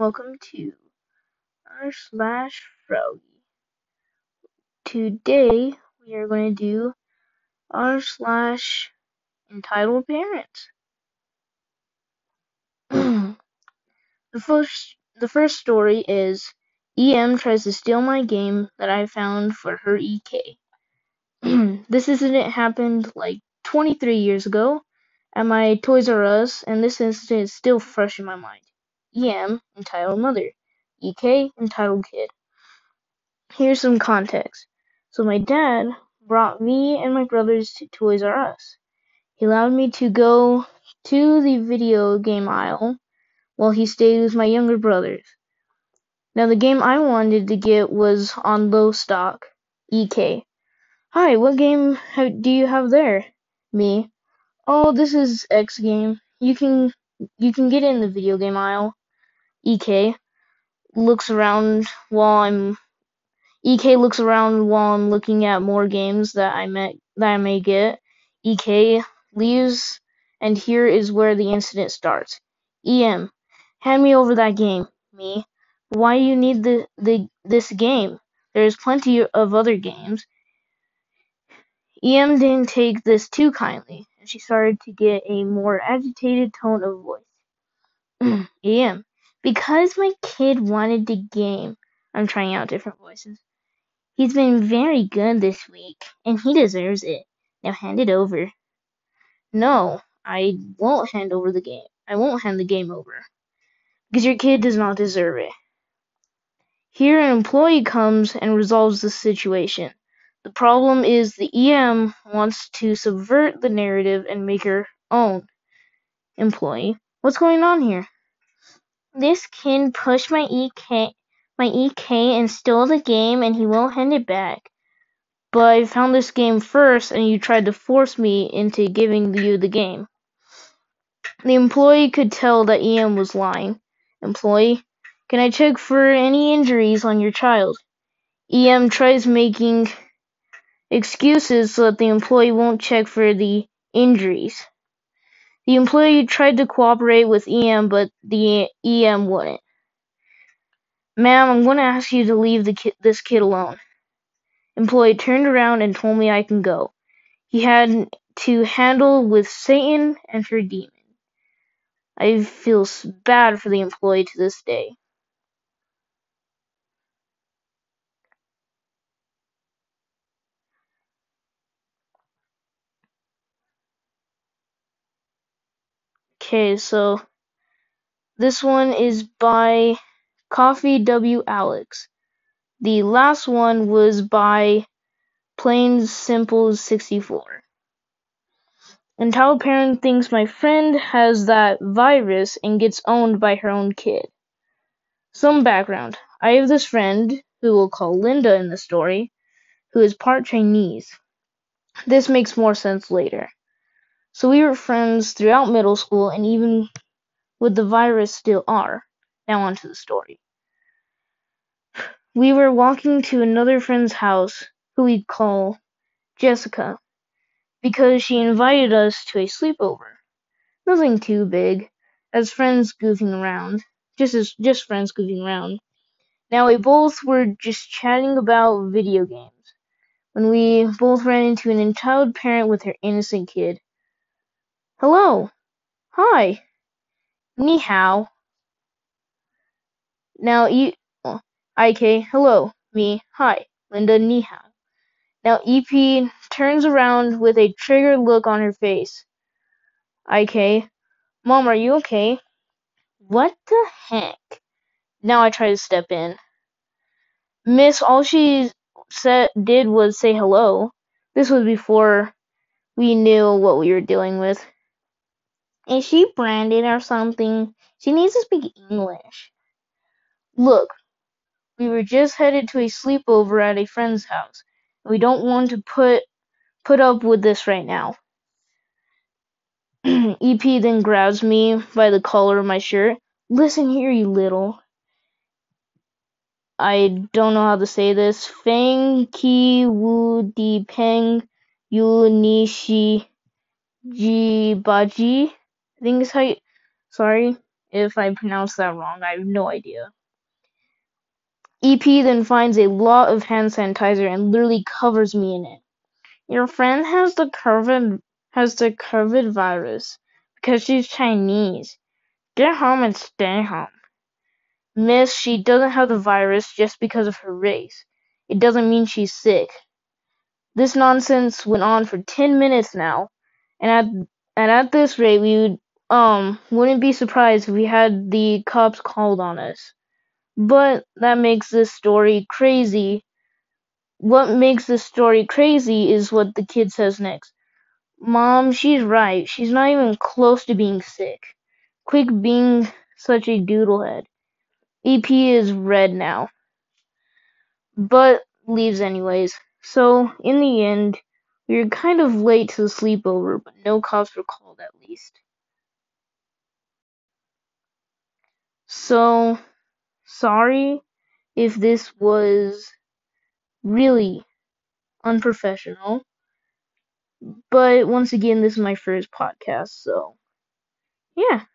Welcome to R Slash Froggy. Today we are going to do R Slash Entitled Parents. The first story is EM tries to steal my game that I found for her EK. This incident happened like 23 years ago at my Toys R Us, and this incident is still fresh in my mind. EM, entitled mother. EK, entitled kid. Here's some context. So my dad brought me and my brothers to Toys R Us. He allowed me to go to the video game aisle while he stayed with my younger brothers. Now the game I wanted to get was on low stock, EK. Hi, what game do you have there? Me. Oh, this is X game. You can get in the video game aisle. EK looks around while I'm looking at more games that I may get. EK leaves, and here is where the incident starts. EM, hand me over that game. Me, why do you need this game? There's plenty of other games. EM didn't take this too kindly, and she started to get a more agitated tone of voice. EM, because my kid wanted the game. I'm trying out different voices. He's been very good this week, and he deserves it. Now hand it over. No, I won't hand over the game. I won't hand the game over, because your kid does not deserve it. Here an employee comes and resolves the situation. The problem is the EM wants to subvert the narrative and make her own. Employee, what's going on here? This kid pushed my EK and stole the game, and he won't hand it back. But I found this game first, and you tried to force me into giving you the game. The employee could tell that EM was lying. Employee, can I check for any injuries on your child? EM tries making excuses so that the employee won't check for the injuries. The employee tried to cooperate with EM, but the EM wouldn't. Ma'am, I'm going to ask you to leave this kid alone. Employee turned around and told me I can go. He had to handle with Satan and her demon. I feel bad for the employee to this day. Okay, so this one is by Coffee W. Alex. The last one was by Plain Simple 64. Entitled parent thinks my friend has that virus and gets owned by her own kid. Some background. I have this friend, who we'll call Linda in the story, who is part Chinese. This makes more sense later. So we were friends throughout middle school, and even with the virus still are. Now on to the story. We were walking to another friend's house, who we call Jessica, because she invited us to a sleepover. Nothing too big, just friends goofing around. Now we both were just chatting about video games, when we both ran into an entitled parent with her innocent kid. Hello. Hi. Ni hao. Now IK, hello. Me, hi. Linda, ni hao. Now EP turns around with a triggered look on her face. IK, Mom, are you okay? What the heck? Now I try to step in. Miss, all she did was say hello. This was before we knew what we were dealing with. Is she branded or something? She needs to speak English. Look, we were just headed to a sleepover at a friend's house. We don't want to put up with this right now. EP then grabs me by the collar of my shirt. Listen here, you little. I don't know how to say this. Feng Ki Wu Di Peng Yu Ni Shi Ji Ba Ji. I think it's how you, sorry, If I pronounced that wrong, I have no idea. EP then finds a lot of hand sanitizer and literally covers me in it. Your friend has the COVID virus because she's Chinese. Get home and stay home. Miss, she doesn't have the virus just because of her race. It doesn't mean she's sick. This nonsense went on for 10 minutes now, and at this rate, we wouldn't be surprised if we had the cops called on us. But that makes this story crazy. What makes this story crazy is what the kid says next. Mom, she's right. She's not even close to being sick. Quit being such a doodlehead. EP is red now, but leaves anyways. So, in the end, we were kind of late to the sleepover, but no cops were called at least. So, sorry if this was really unprofessional, but once again, this is my first podcast, so yeah.